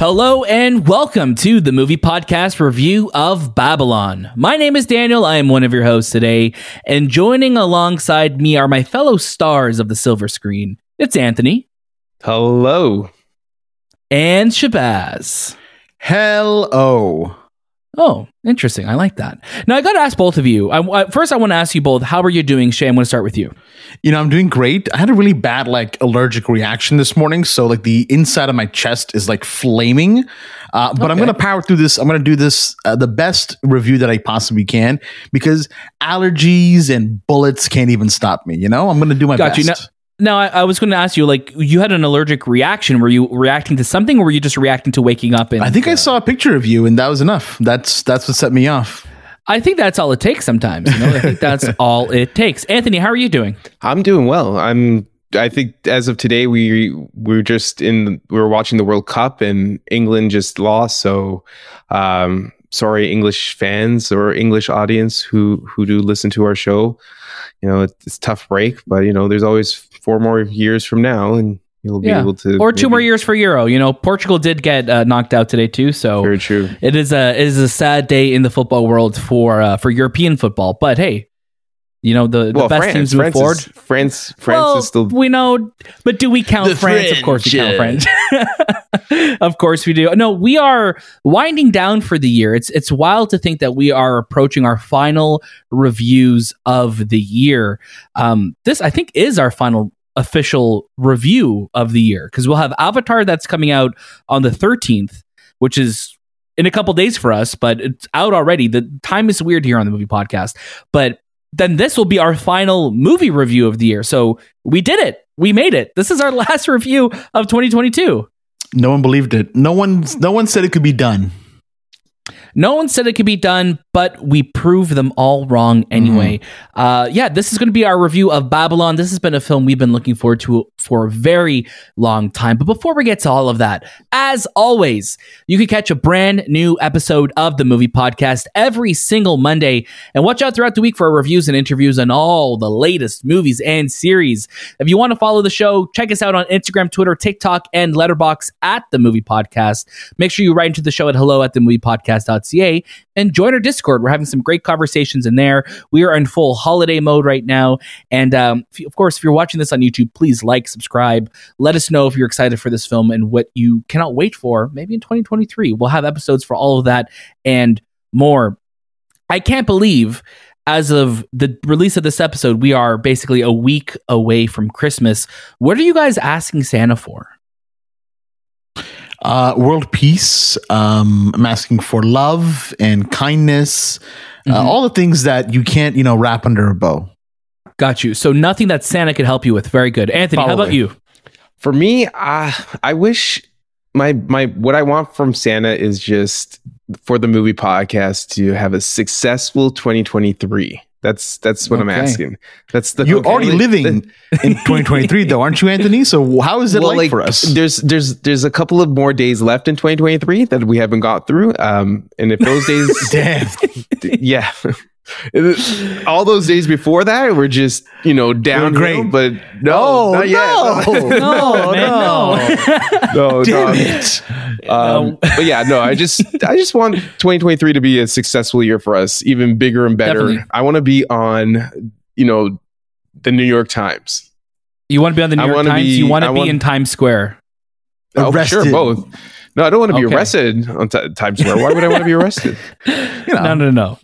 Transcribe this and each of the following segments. Hello and welcome to the Movie Podcast review of Babylon. My name is Daniel. I am one of your hosts today, and joining alongside me are my fellow stars of the silver screen. It's Anthony. Hello. And Shabazz. Hello. Oh, interesting. I like that. Now, I got to ask both of you. First, I want to ask you both, how are you doing? Shay, I'm going to start with you. You know, I'm doing great. I had a really bad, allergic reaction this morning. So, the inside of my chest is, flaming. But okay. I'm going to power through this. I'm going to do this the best review that I possibly can, because allergies and bullets can't even stop me, you know? I'm going to do my best. Now, I was going to ask you, you had an allergic reaction. Were you reacting to something, or were you just reacting to waking up? And I think I saw a picture of you, and that was enough. That's what set me off. I think that's all it takes sometimes. You know? I think that's all it takes. Anthony, how are you doing? I'm doing well. I think as of today, we were watching the World Cup, and England just lost. So, sorry, English fans or English audience who do listen to our show. You know, it's a tough break, but, you know, there's always 4 more years from now, and you'll be able to... Or 2 more years for Euro. You know, Portugal did get knocked out today, too, so... Very true. It is a sad day in the football world for European football, but hey, you know, the best teams move forward. France is still... we know, but do we count France? Of course we count France. Of course we do. No, we are winding down for the year. It's wild to think that we are approaching our final reviews of the year. This, I think, is our final official review of the year, because we'll have Avatar that's coming out on the 13th, which is in a couple days for us, but it's out already. The time is weird here on the Movie Podcast, but then this will be our final movie review of the year. So we did it. We made it. This is our last review of 2022. No one believed it. No one said it could be done. No one said it could be done, but we proved them all wrong anyway. Mm-hmm. This is going to be our review of Babylon. This has been a film we've been looking forward to for a very long time. But before we get to all of that, as always, you can catch a brand new episode of the Movie Podcast every single Monday. And watch out throughout the week for our reviews and interviews on all the latest movies and series. If you want to follow the show, check us out on Instagram, Twitter, TikTok, and Letterboxd at the Movie Podcast. Make sure you write into the show at hello@themoviepodcast.ca and join our Discord. We're having some great conversations in there. We are in full holiday mode right now. And of course, if you're watching this on YouTube, please subscribe. Let us know if you're excited for this film and what you cannot wait for. Maybe in 2023, we'll have episodes for all of that and more. I can't believe, as of the release of this episode, we are basically a week away from Christmas. What are you guys asking Santa for? World peace. I'm asking for love and kindness, all the things that you can't, wrap under a bow. Got you. So nothing that Santa could help you with. Very good. Anthony, probably. How about you? For me, I wish my what I want from Santa is just for the Movie Podcast to have a successful 2023. That's what I'm asking. You're already living in 2023, though, aren't you, Anthony? So how is it for us? There's a couple of more days left in 2023 that we haven't got through. And if those days, yeah, all those days before that were just downhill. But no, damn it. But yeah, no, I just want 2023 to be a successful year for us, even bigger and better. Definitely. I want to be on, the New York Times. You want to be on the New York Times? You want to be in Times Square? Arrested. Oh, sure, both. No, I don't want to be arrested on Times Square. Why would I want to be arrested? No.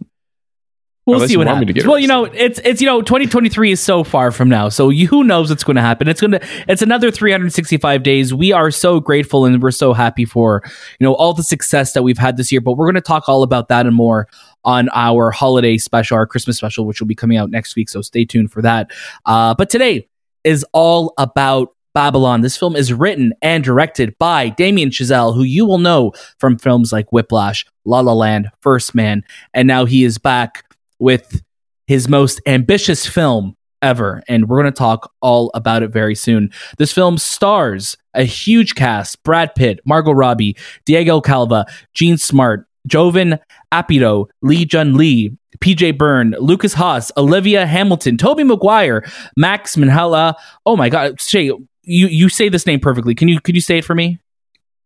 We'll see what happens. Well, it's 2023 is so far from now. So who knows what's going to happen? It's another 365 days. We are so grateful and we're so happy for, all the success that we've had this year, but we're going to talk all about that and more on our holiday special, our Christmas special, which will be coming out next week. So stay tuned for that. But today is all about Babylon. This film is written and directed by Damien Chazelle, who you will know from films like Whiplash, La La Land, First Man, and now he is back with his most ambitious film ever, and we're going to talk all about it very soon. This film stars a huge cast: Brad Pitt, Margot Robbie, Diego Calva, Jean Smart, Jovan Adepo, Lee Jun Lee, PJ Byrne, Lucas Haas, Olivia Hamilton, Tobey Maguire, Max Minghella. Oh my God, Shay, you say this name perfectly. Can you say it for me?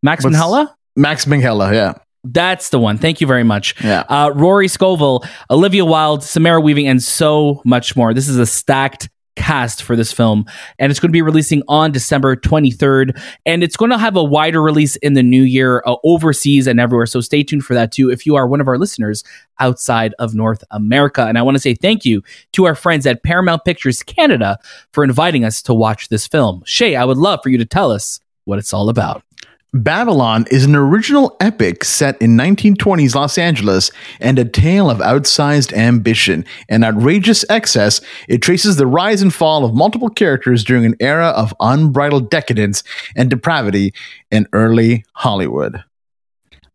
Max Minghella? Max Minghella, yeah. That's the one. Thank you very much. Yeah. Rory Scovel, Olivia Wilde, Samara Weaving, and so much more. This is a stacked cast for this film, and it's going to be releasing on December 23rd, and it's going to have a wider release in the new year overseas and everywhere, so stay tuned for that too if you are one of our listeners outside of North America. And I want to say thank you to our friends at Paramount Pictures Canada for inviting us to watch this film. Shay, I would love for you to tell us what it's all about. Babylon is an original epic set in 1920s Los Angeles and a tale of outsized ambition and outrageous excess. It traces the rise and fall of multiple characters during an era of unbridled decadence and depravity in early Hollywood.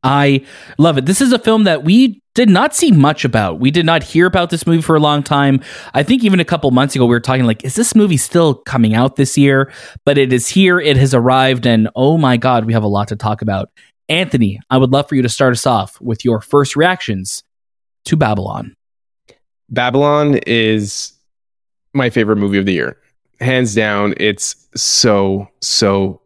I love it. This is a film that we did not see much about. We did not hear about this movie for a long time. I think even a couple months ago, we were talking like, is this movie still coming out this year? But it is here. It has arrived. And oh my God, we have a lot to talk about. Anthony, I would love for you to start us off with your first reactions to Babylon. Babylon is my favorite movie of the year. Hands down. It's so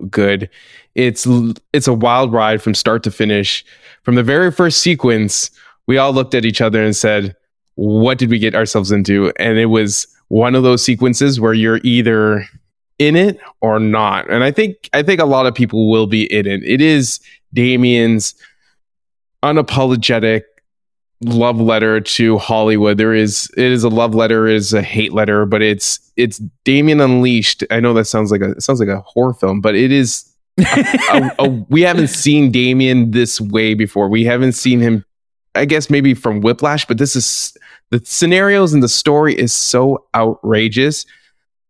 good. It's a wild ride from start to finish. From the very first sequence, we all looked at each other and said, what did we get ourselves into? And it was one of those sequences where you're either in it or not. And I think a lot of people will be in it. It is Damien's unapologetic love letter to Hollywood. It is a love letter, it is a hate letter, but it's Damien unleashed. I know that sounds like a horror film, but it is we haven't seen Damien this way before. We haven't seen him, I guess, maybe from Whiplash, but this is the scenarios and the story is so outrageous.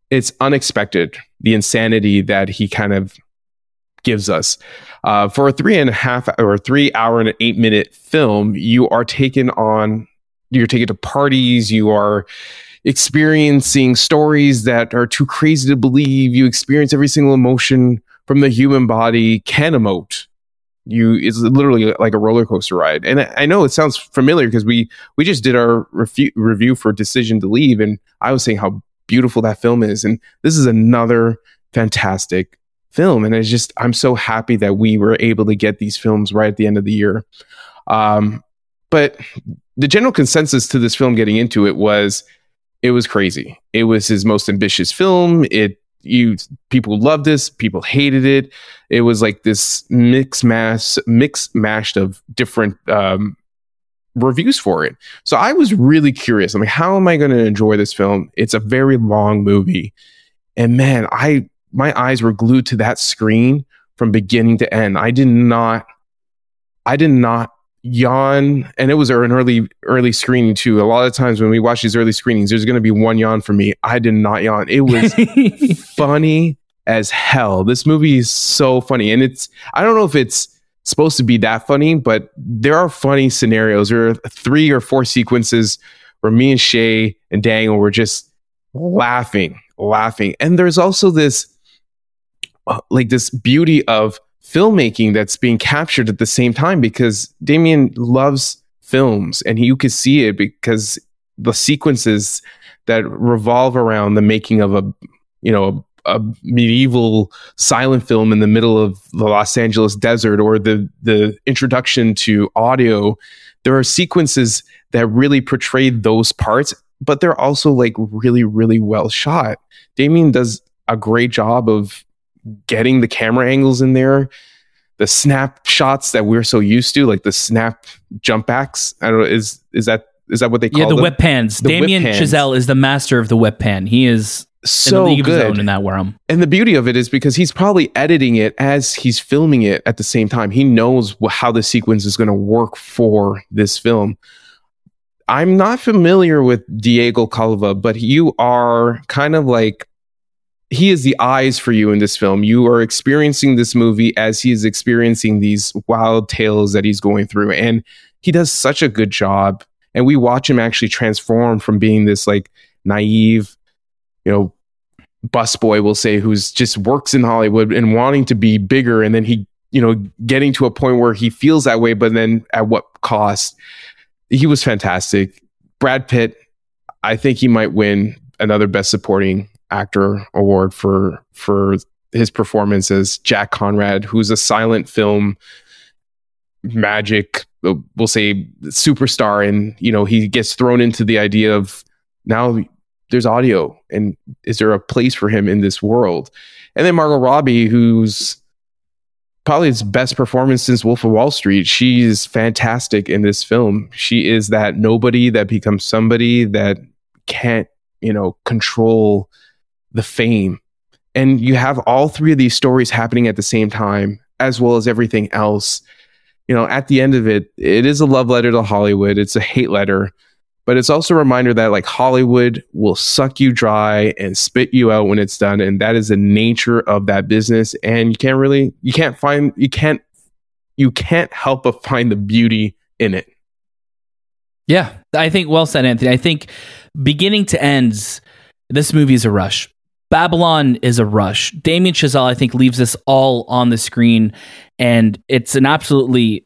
It's unexpected, the insanity that he kind of gives us. For a 3 hour and 8 minute film, you're taken to parties, you are experiencing stories that are too crazy to believe, you experience every single emotion from the human body can emote. It's literally like a roller coaster ride. And I know it sounds familiar because we just did our review for Decision to Leave, and I was saying how beautiful that film is, and this is another fantastic film. And it's just, I'm so happy that we were able to get these films right at the end of the year. But the general consensus to this film getting into it was, it was crazy. It was his most ambitious film. People loved this, people hated it. It was like this mix mashed of different reviews for it. So I was really curious. I'm like, how am I going to enjoy this film? It's a very long movie, and man, my eyes were glued to that screen from beginning to end. I did not yawn, and it was an early screening too. A lot of times when we watch these early screenings, there's going to be one yawn for me. I did not yawn. It was funny as hell. This movie is so funny, and I don't know if it's supposed to be that funny, but there are funny scenarios. There are 3 or 4 sequences where me and Shay and Daniel were just laughing. And there's also this like this beauty of filmmaking that's being captured at the same time, because Damien loves films, and you can see it because the sequences that revolve around the making of a medieval silent film in the middle of the Los Angeles desert, or the introduction to audio. There are sequences that really portray those parts, but they're also like really, really well shot. Damien does a great job of getting the camera angles in there, the snap shots that we're so used to, like the snap jump backs. I don't know, is that what they call it? Yeah, the whip pans. Damien Chazelle is the master of the whip pan. He is so in the league good of his own in that realm. And the beauty of it is because he's probably editing it as he's filming it at the same time. He knows how the sequence is going to work for this film. I'm not familiar with Diego Calva, but you are kind of like, he is the eyes for you in this film. You are experiencing this movie as he is experiencing these wild tales that he's going through. And he does such a good job. And we watch him actually transform from being this like naive, busboy, we'll say, who's just works in Hollywood and wanting to be bigger. And then he, getting to a point where he feels that way, but then at what cost? He was fantastic. Brad Pitt, I think he might win another Best Supporting Actor award for his performance as Jack Conrad, who's a silent film magic, we'll say, superstar, and you know he gets thrown into the idea of now there's audio, and is there a place for him in this world? And then Margot Robbie, who's probably his best performance since Wolf of Wall Street. She's fantastic in this film. She is that nobody that becomes somebody that can't, you know, control the fame. And you have all three of these stories happening at the same time, as well as everything else. You know, at the end of it, it is a love letter to Hollywood. It's a hate letter, but it's also a reminder that like Hollywood will suck you dry and spit you out when it's done. And that is the nature of that business. And you can't really, you can't help but find the beauty in it. Yeah, I think well said, Anthony. I think beginning to end, this movie is a rush. Babylon is a rush. Damien Chazelle, I think, leaves us all on the screen, and it's an absolutely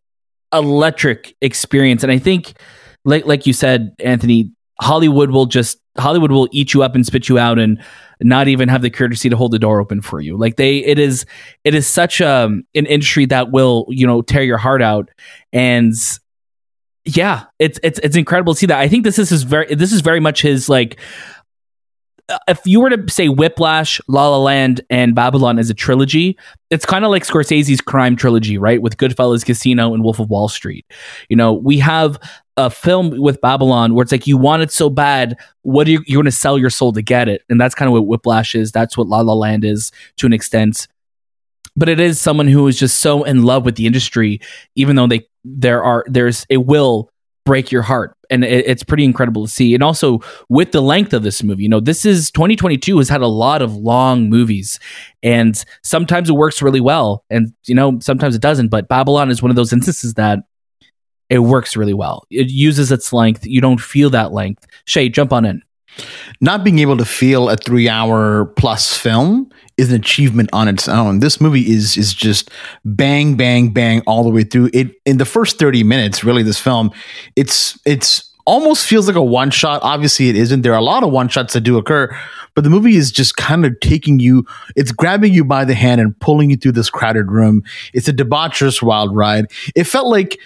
electric experience. And I think, like you said, Anthony, Hollywood will eat you up and spit you out and not even have the courtesy to hold the door open for you. Like it is such an industry that will, you know, tear your heart out. And yeah, it's incredible to see that. I think this is very much his, like, if you were to say Whiplash, La La Land, and Babylon as a trilogy, it's kind of like Scorsese's crime trilogy, right? With Goodfellas, Casino, and Wolf of Wall Street. You know, we have a film with Babylon where it's like, you want it so bad, what are you going to sell your soul to get it? And that's kind of what Whiplash is. That's what La La Land is to an extent. But it is someone who is just so in love with the industry, even though it will break your heart. And it's pretty incredible to see. And also with the length of this movie, you know, this is 2022 has had a lot of long movies, and sometimes it works really well. And, you know, sometimes it doesn't, but Babylon is one of those instances that it works really well. It uses its length. You don't feel that length. Shay, jump on in. Not being able to feel a 3 hour plus film is an achievement on its own. This movie is just bang, bang, bang all the way through. It in the first 30 minutes, really, this film, it's almost feels like a one shot. Obviously, it isn't. There are a lot of one shots that do occur, but the movie is just kind of taking you. It's grabbing you by the hand and pulling you through this crowded room. It's a debaucherous wild ride. It felt like,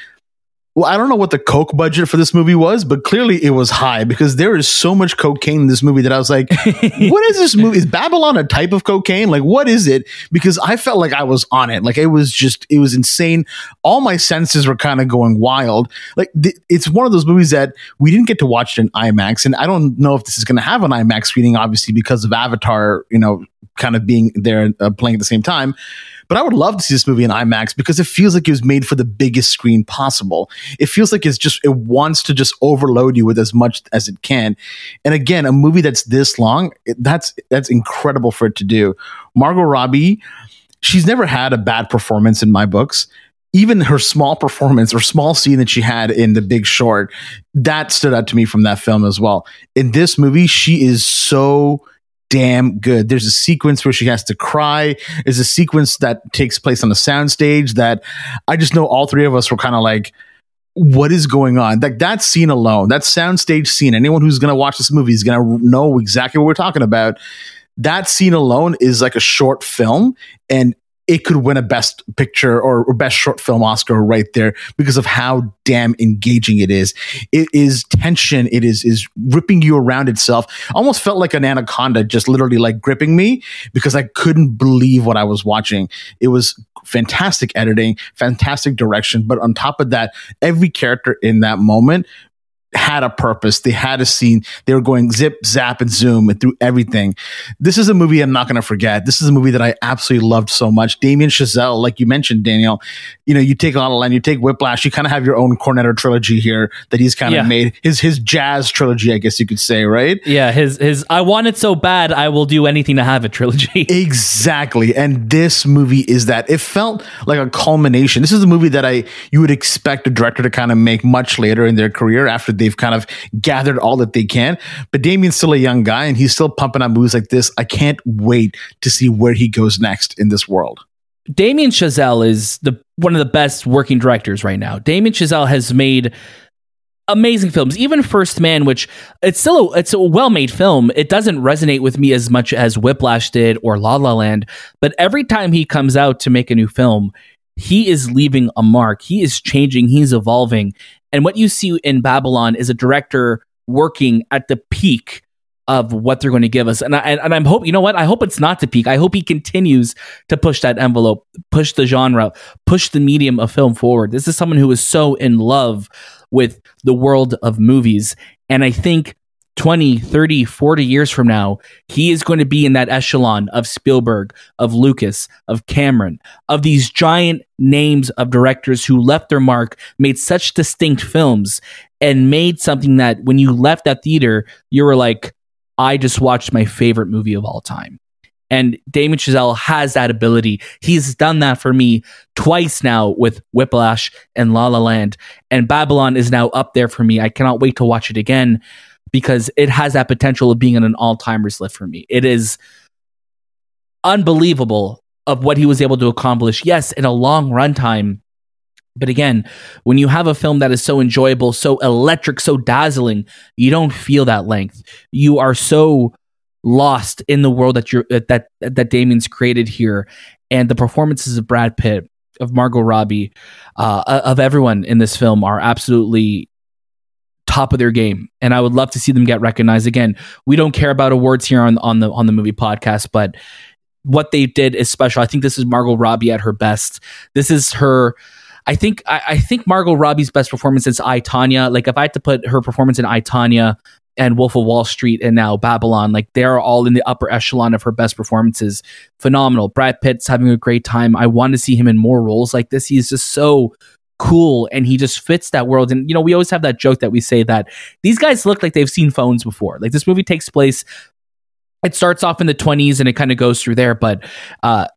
well, I don't know what the coke budget for this movie was, but clearly it was high, because there is so much cocaine in this movie that I was like, what is this movie? Is Babylon a type of cocaine? Like, what is it? Because I felt like I was on it. Like, it was insane. All my senses were kind of going wild. Like, it's one of those movies that we didn't get to watch it in IMAX. And I don't know if this is going to have an IMAX reading, obviously, because of Avatar, you know, kind of being there playing at the same time. But I would love to see this movie in IMAX, because it feels like it was made for the biggest screen possible. It feels like it wants to just overload you with as much as it can. And again, a movie that's this long, that's incredible for it to do. Margot Robbie, she's never had a bad performance in my books. Even her small performance or small scene that she had in The Big Short, that stood out to me from that film as well. In this movie, she is so damn good. There's a sequence where she has to cry. There's a sequence that takes place on a soundstage that I just know all three of us were kind of like, what is going on? Like, that scene alone, that soundstage scene, anyone who's going to watch this movie is going to know exactly what we're talking about. That scene alone is like a short film, and it could win a Best Picture or Best Short Film Oscar right there because of how damn engaging it is. It is tension. It is ripping you around itself. Almost felt like an anaconda just literally like gripping me, because I couldn't believe what I was watching. It was fantastic editing, fantastic direction. But on top of that, every character in that moment had a purpose. They had a scene. They were going zip, zap, and zoom and through everything. This is a movie I'm not going to forget. This is a movie that I absolutely loved so much. Damien Chazelle, like you mentioned, Daniel, you know, you take La La Land, you take Whiplash, you kind of have your own Cornetto trilogy here that he's kind of made. His jazz trilogy, I guess you could say, right? Yeah, his I want it so bad, I will do anything to have it trilogy. Exactly. And this movie is that. It felt like a culmination. This is a movie that you would expect a director to kind of make much later in their career, after they've kind of gathered all that they can. But Damien's still a young guy, and he's still pumping out movies like this. I can't wait to see where he goes next in this world. Damien Chazelle is one of the best working directors right now. Damien Chazelle has made amazing films, even First Man, which it's a well-made film. It doesn't resonate with me as much as Whiplash did or La La Land, but every time he comes out to make a new film, he is leaving a mark. He is changing. He's evolving. And what you see in Babylon is a director working at the peak of what they're going to give us. And I'm hoping, you know what? I hope it's not the peak. I hope he continues to push that envelope, push the genre, push the medium of film forward. This is someone who is so in love with the world of movies. And I think 20, 30, 40 years from now, he is going to be in that echelon of Spielberg, of Lucas, of Cameron, of these giant names of directors who left their mark, made such distinct films, and made something that when you left that theater, you were like, I just watched my favorite movie of all time. And Damien Chazelle has that ability. He's done that for me twice now with Whiplash and La La Land. And Babylon is now up there for me. I cannot wait to watch it again because it has that potential of being in an all-timers list for me. It is unbelievable of what he was able to accomplish. Yes, in a long runtime. But again, when you have a film that is so enjoyable, so electric, so dazzling, you don't feel that length. You are so lost in the world that that Damien's created here, and the performances of Brad Pitt, of Margot Robbie, of everyone in this film are absolutely top of their game. And I would love to see them get recognized again. We don't care about awards here on the movie podcast, but what they did is special. I think this is Margot Robbie at her best. This is her. I think Margot Robbie's best performance is I, Tonya. Like if I had to put her performance in I, Tonya and Wolf of Wall Street and now Babylon, like they're all in the upper echelon of her best performances. Phenomenal. Brad Pitt's having a great time. I want to see him in more roles like this. He's just so cool and he just fits that world. And, you know, we always have that joke that we say that these guys look like they've seen phones before. Like this movie takes place. It starts off in the 20s and it kind of goes through there, but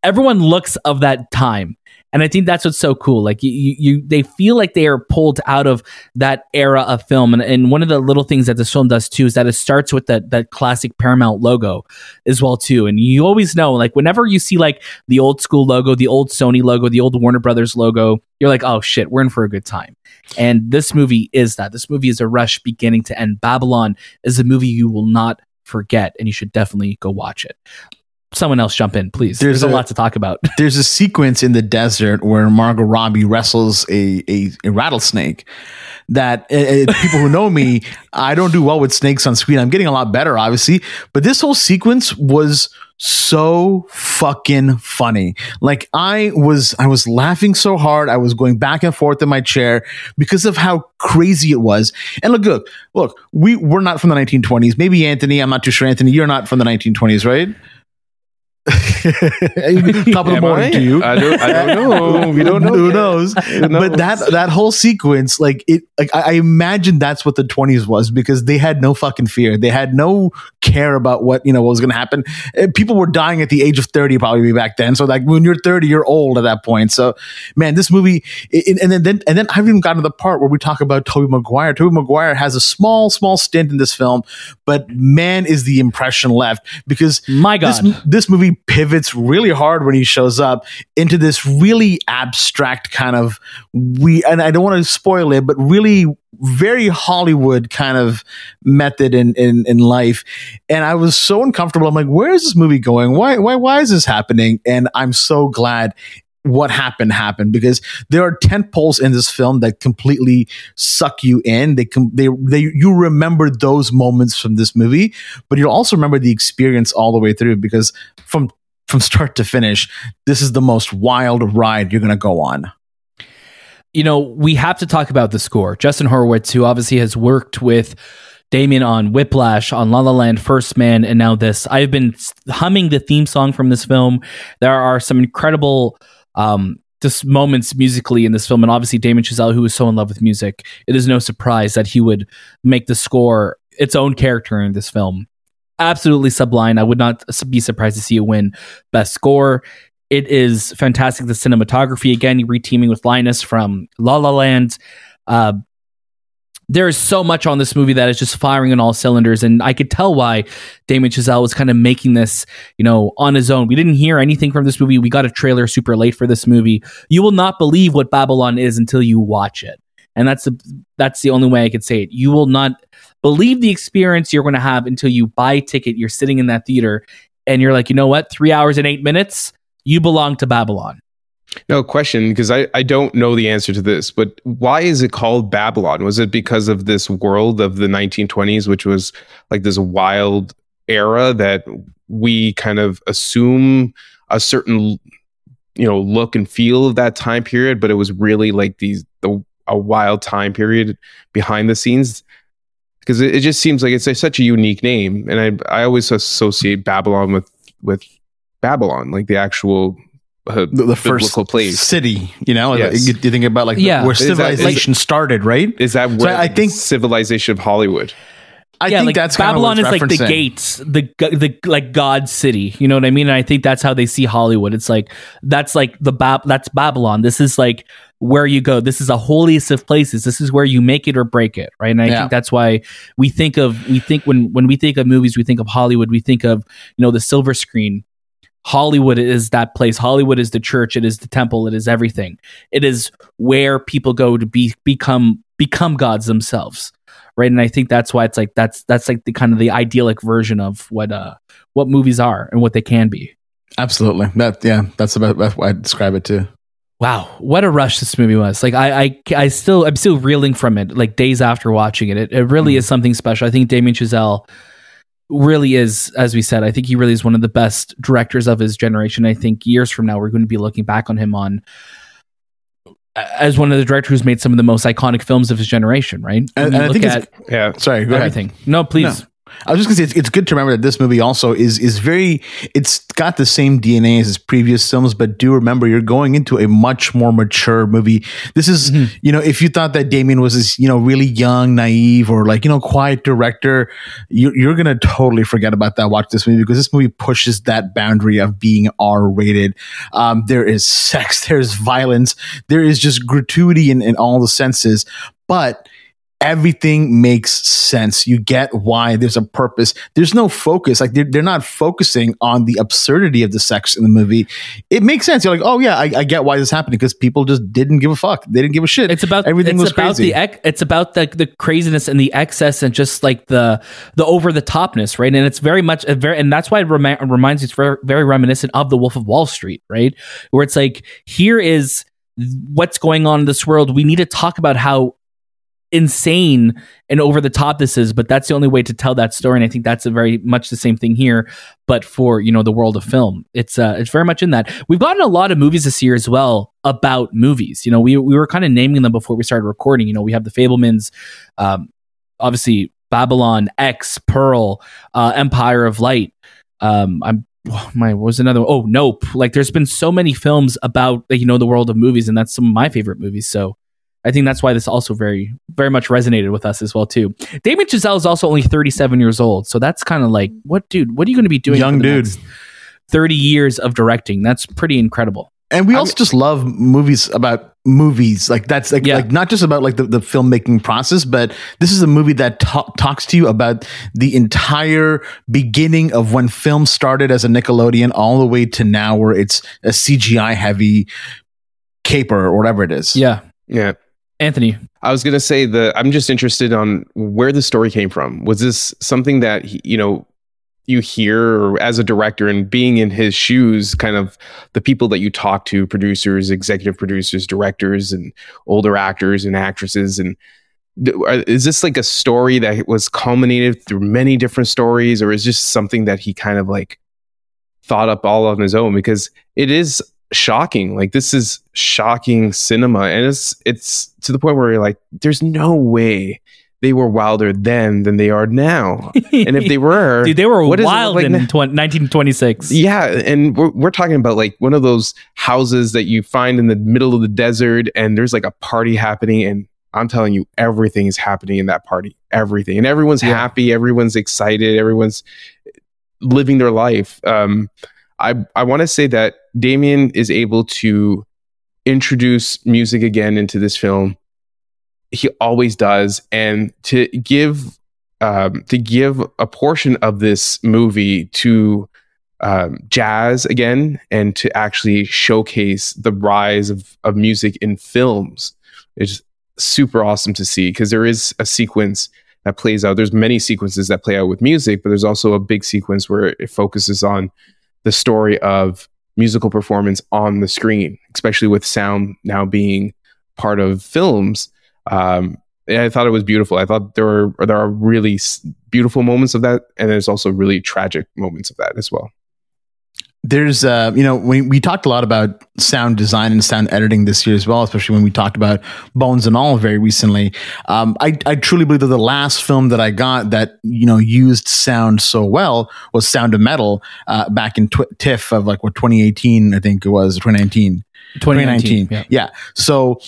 everyone looks of that time. And I think that's what's so cool. Like they feel like they are pulled out of that era of film. And one of the little things that this film does too is that it starts with that classic Paramount logo as well too. And you always know, like whenever you see like the old school logo, the old Sony logo, the old Warner Brothers logo, you're like, oh shit, we're in for a good time. And this movie is that. This movie is a rush beginning to end. Babylon is a movie you will not forget, and you should definitely go watch it. Someone else jump in, please. There's a lot to talk about. There's a sequence in the desert where Margot Robbie wrestles a rattlesnake that people who know me, I don't do well with snakes on screen. I'm getting a lot better, obviously. But this whole sequence was so fucking funny. Like I was laughing so hard. I was going back and forth in my chair because of how crazy it was. And look, we're not from the 1920s. Maybe Anthony, I'm not too sure. Anthony, you're not from the 1920s, right? Top of the morning to you. I don't know. We don't know. Who knows? But that whole sequence, I imagine that's what the 20s was, because they had no fucking fear. They had no care about what was going to happen. People were dying at the age of 30 probably back then. So like when you're 30, you're old at that point. So man, this movie, and then I've even gotten to the part where we talk about Tobey Maguire. Tobey Maguire has a small stint in this film, but man, is the impression left, because my God, this movie pivots really hard when he shows up into this really abstract kind of and I don't want to spoil it, but really very Hollywood kind of method in life. And I was so uncomfortable. I'm like, where is this movie going? Why is this happening? And I'm so glad what happened, because there are tentpoles in this film that completely suck you in. You remember those moments from this movie, but you'll also remember the experience all the way through, because from start to finish, this is the most wild ride you're going to go on. You know, we have to talk about the score. Justin Hurwitz, who obviously has worked with Damien on Whiplash, on La La Land, First Man, and now this. I've been humming the theme song from this film. There are some incredible just moments musically in this film, and obviously Damien Chazelle, who is so in love with music, it is no surprise that he would make the score its own character in this film. Absolutely sublime. I would not be surprised to see it win Best Score. It is fantastic. The cinematography, again, reteaming with Linus from La La Land. There is so much on this movie that is just firing on all cylinders, and I could tell why Damien Chazelle was kind of making this, you know, on his own. We didn't hear anything from this movie. We got a trailer super late for this movie. You will not believe what Babylon is until you watch it, and that's the only way I could say it. You will not believe the experience you're going to have until you buy a ticket. You're sitting in that theater, and you're like, you know what? 3 hours and 8 minutes, you belong to Babylon. No question, because I don't know the answer to this, but why is it called Babylon? Was it because of this world of the 1920s, which was like this wild era that we kind of assume a certain, you know, look and feel of that time period, but it was really like a wild time period behind the scenes? Because it just seems like it's such a unique name, and I always associate Babylon with Babylon, like the actual the first place. City, you know? Yes. You think about where civilization started, right? Is that where civilization of Hollywood? I think like that's Babylon kind of is like the gates, the like God city. You know what I mean? And I think that's how they see Hollywood. It's like that's like that's Babylon. This is like where you go. This is the holiest of places. This is where you make it or break it, right? And I think that's why we think when we think of movies, we think of Hollywood. We think of the silver screen. Hollywood is that place. Hollywood is the church. It is the temple. It is everything. It is where people go to become gods themselves. Right, and I think that's why it's like that's like the kind of the idyllic version of what movies are and what they can be. Absolutely, that's about that's why I describe it too. Wow, what a rush this movie was! Like I'm still reeling from it. Like days after watching it, it really is something special. I think Damien Chazelle really is, as we said, I think he really is one of the best directors of his generation. I think years from now we're going to be looking back on him as one of the directors who's made some of the most iconic films of his generation, right? And I think sorry, go everything. Ahead. No, please. No. I was just going to say, it's good to remember that this movie also is very, it's got the same DNA as his previous films, but do remember you're going into a much more mature movie. This is, if you thought that Damien was this, really young, naive, or like, quiet director, you're going to totally forget about that. Watch this movie because this movie pushes that boundary of being R-rated. There is sex, there's violence, there is just gratuity in all the senses, but everything makes sense. You get why. There's a purpose. There's no focus. Like they're not focusing on the absurdity of the sex in the movie. It makes sense. You're like, oh yeah, I get why this is happening because people just didn't give a fuck. They didn't give a shit. It's about everything was crazy. It's about the craziness and the excess and just like the over the topness, right? And it's very much and that's why it reminds me. It's very, very reminiscent of The Wolf of Wall Street, right? Where it's like here is what's going on in this world. We need to talk about how insane and over the top this is, but that's the only way to tell that story. And I think that's a very much the same thing here, but for the world of film. It's very much in that. We've gotten a lot of movies this year as well about movies. We were kind of naming them before we started recording. We have The Fabelmans, obviously Babylon, X, Pearl, Empire of Light. What was another one? Oh, Nope. Like there's been so many films about the world of movies, and that's some of my favorite movies. So I think that's why this also very, very much resonated with us as well, too. Damien Chazelle is also only 37 years old. So that's kind of like, what are you going to be doing? Young dude. 30 years of directing. That's pretty incredible. And we also just love movies about movies. Like that's like not just about like the filmmaking process, but this is a movie that talks to you about the entire beginning of when film started as a Nickelodeon all the way to now where it's a CGI heavy caper or whatever it is. Yeah. Yeah. Anthony, I was going to say I'm just interested on where the story came from. Was this something that you hear as a director and being in his shoes, kind of the people that you talk to, producers, executive producers, directors, and older actors and actresses, and is this like a story that was culminated through many different stories, or is just something that he kind of like thought up all on his own? Because it is shocking. Like this is shocking cinema, and it's to the point where you're like, there's no way they were wilder then than they are now. And if they were, dude, they were wild like in 1926. Yeah, and we're talking about like one of those houses that you find in the middle of the desert, and there's like a party happening, and I'm telling you, everything is happening in that party. Everything, and everyone's happy, everyone's excited, everyone's living their life. I want to say that Damien is able to introduce music again into this film. He always does, and to give a portion of this movie to jazz again, and to actually showcase the rise of music in films is super awesome to see, because there is a sequence that plays out. There's many sequences that play out with music, but there's also a big sequence where it focuses on the story of musical performance on the screen, especially with sound now being part of films. I thought it was beautiful. I thought there are really beautiful moments of that, and there's also really tragic moments of that as well. There's, we talked a lot about sound design and sound editing this year as well, especially when we talked about Bones and All very recently. I truly believe that the last film that I got that, used sound so well was Sound of Metal, back in TIFF of 2018, I think it was 2019. 2019. Yeah. So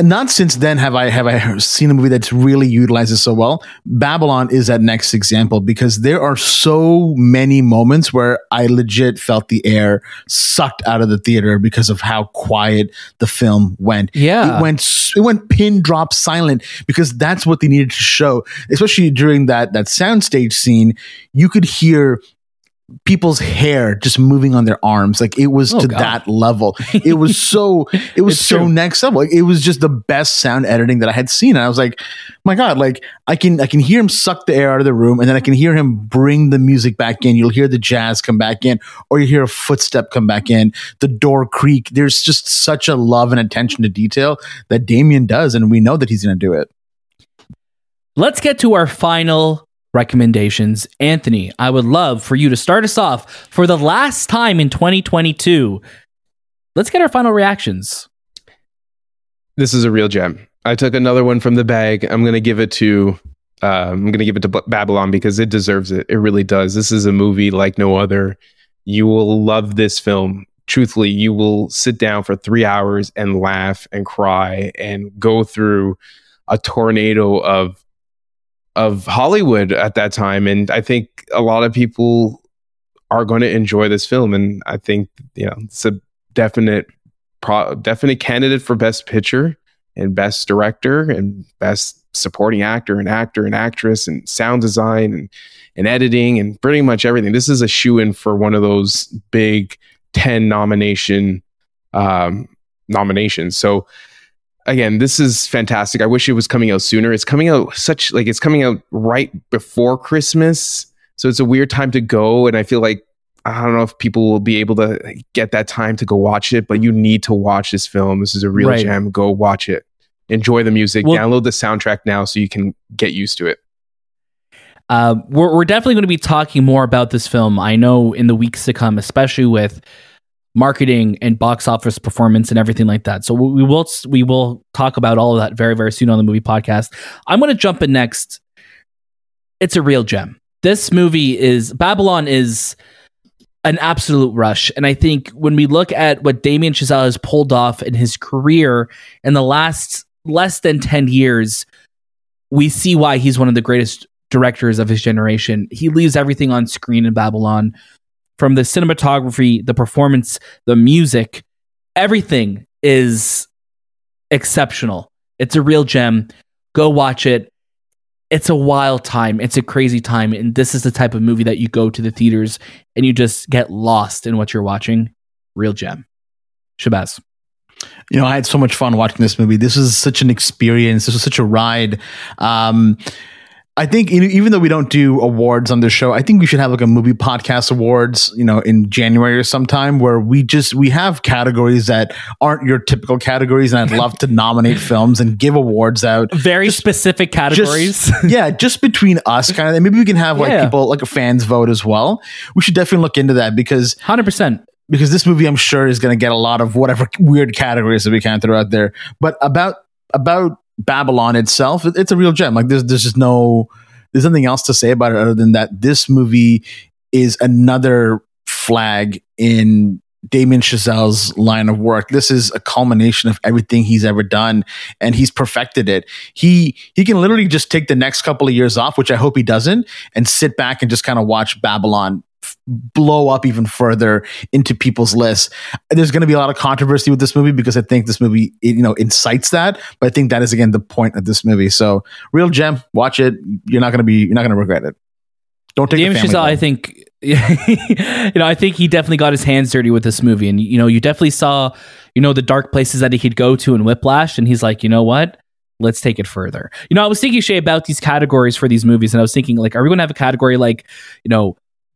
not since then have I seen a movie that's really utilized it so well. Babylon is that next example, because there are so many moments where I legit felt the air sucked out of the theater because of how quiet the film went. Yeah, it went pin drop silent, because that's what they needed to show, especially during that soundstage scene. You could hear people's hair just moving on their arms. It was that level. It was so, next level. It was just the best sound editing that I had seen. And I was like, my God, I can hear him suck the air out of the room, and then I can hear him bring the music back in. You'll hear the jazz come back in, or you hear a footstep come back in, the door creak. There's just such a love and attention to detail that Damien does. And we know that he's going to do it. Let's get to our final recommendations. Anthony, I would love for you to start us off for the last time in 2022. Let's get our final reactions. This is a real gem. I took another one from the bag. I'm going to give it to Babylon, because it deserves it. It really does. This is a movie like no other. You will love this film. Truthfully, you will sit down for 3 hours and laugh and cry and go through a tornado of Hollywood at that time. And I think a lot of people are going to enjoy this film. And I think, it's a definite candidate for Best Picture and Best Director and Best Supporting Actor and Actor and Actress and Sound Design and Editing and pretty much everything. This is a shoo-in for one of those big 10 nominations. So, again, this is fantastic. I wish it was coming out sooner. It's coming out it's coming out right before Christmas. So it's a weird time to go. And I feel like, I don't know if people will be able to get that time to go watch it, but you need to watch this film. This is a real gem. Go watch it. Enjoy the music. Download the soundtrack now so you can get used to it. We're definitely going to be talking more about this film, I know, in the weeks to come, especially with marketing and box office performance and everything like that. So we will talk about all of that very, very soon on the Movie Podcast. I'm going to jump in next. It's a real gem. This movie Babylon is an absolute rush. And I think when we look at what Damien Chazelle has pulled off in his career in the last less than 10 years, we see why he's one of the greatest directors of his generation. He leaves everything on screen in Babylon. From the cinematography, the performance, the music, everything is exceptional. It's a real gem. Go watch it. It's a wild time. It's a crazy time. And this is the type of movie that you go to the theaters and you just get lost in what you're watching. Real gem. Shabazz. I had so much fun watching this movie. This is such an experience. This was such a ride. I think, even though we don't do awards on this show, I think we should have a movie podcast awards, in January or sometime, where we have categories that aren't your typical categories. And I'd love to nominate films and give awards out. Very specific categories. Just between us kind of thing. Maybe we can have people a fans vote as well. We should definitely look into that, because 100%. Because this movie, I'm sure, is going to get a lot of whatever weird categories that we can throw out there. But about Babylon itself, it's a real gem. There's just there's nothing else to say about it other than that this movie is another flag in Damien Chazelle's line of work. This is a culmination of everything he's ever done, and he's perfected it. He can literally just take the next couple of years off, which I hope he doesn't, and sit back and just kind of watch Babylon blow up even further into people's lists. There's going to be a lot of controversy with this movie, because I think this movie, incites that. But I think that is, again, the point of this movie. So, real gem, watch it. You're not going to regret it. Don't take Damien Chazelle. I think, I think he definitely got his hands dirty with this movie, and you definitely saw, the dark places that he could go to in Whiplash, and he's like, you know what? Let's take it further. I was thinking, Shay, about these categories for these movies, and I was thinking, are we going to have a category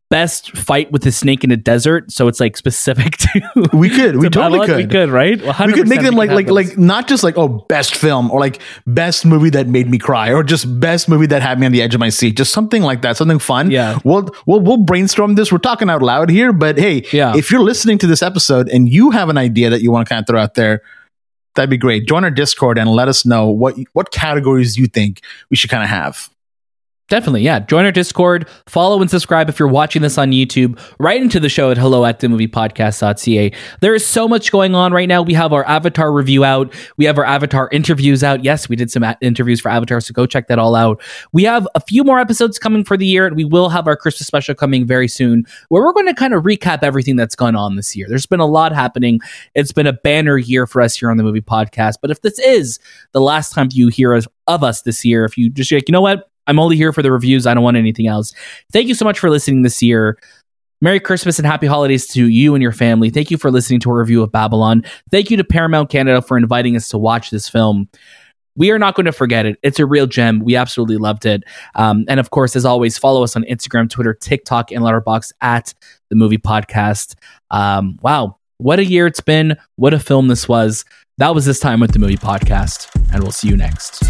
best fight with the snake in the desert, so it's like specific to we totally could, right? 100% we could make them like not just like, oh, best film or like best movie that made me cry or just best movie that had me on the edge of my seat, just something like that, something fun. Yeah, we'll brainstorm this. We're talking out loud here, but hey, yeah, if you're listening to this episode and you have an idea that you want to kind of throw out there, that'd be great. Join our Discord and let us know what categories you think we should kind of have. Definitely, yeah. Join our Discord, follow and subscribe if you're watching this on YouTube, right into the show at hello@themoviepodcast.ca. There is so much going on right now. We have our Avatar review out. We have our Avatar interviews out. Yes, we did some interviews for Avatar, so go check that all out. We have a few more episodes coming for the year, and we will have our Christmas special coming very soon, where we're going to kind of recap everything that's gone on this year. There's been a lot happening. It's been a banner year for us here on The Movie Podcast, but if this is the last time you hear of us this year, if you just like, you know what? I'm only here for the reviews. I don't want anything else. Thank you so much for listening this year. Merry Christmas and happy holidays to you and your family. Thank you for listening to our review of Babylon. Thank you to Paramount Canada for inviting us to watch this film. We are not going to forget it. It's a real gem. We absolutely loved it. And of course, as always, follow us on Instagram, Twitter, TikTok, and Letterboxd at The Movie Podcast. Wow. What a year it's been. What a film this was. That was This Time with The Movie Podcast. And we'll see you next.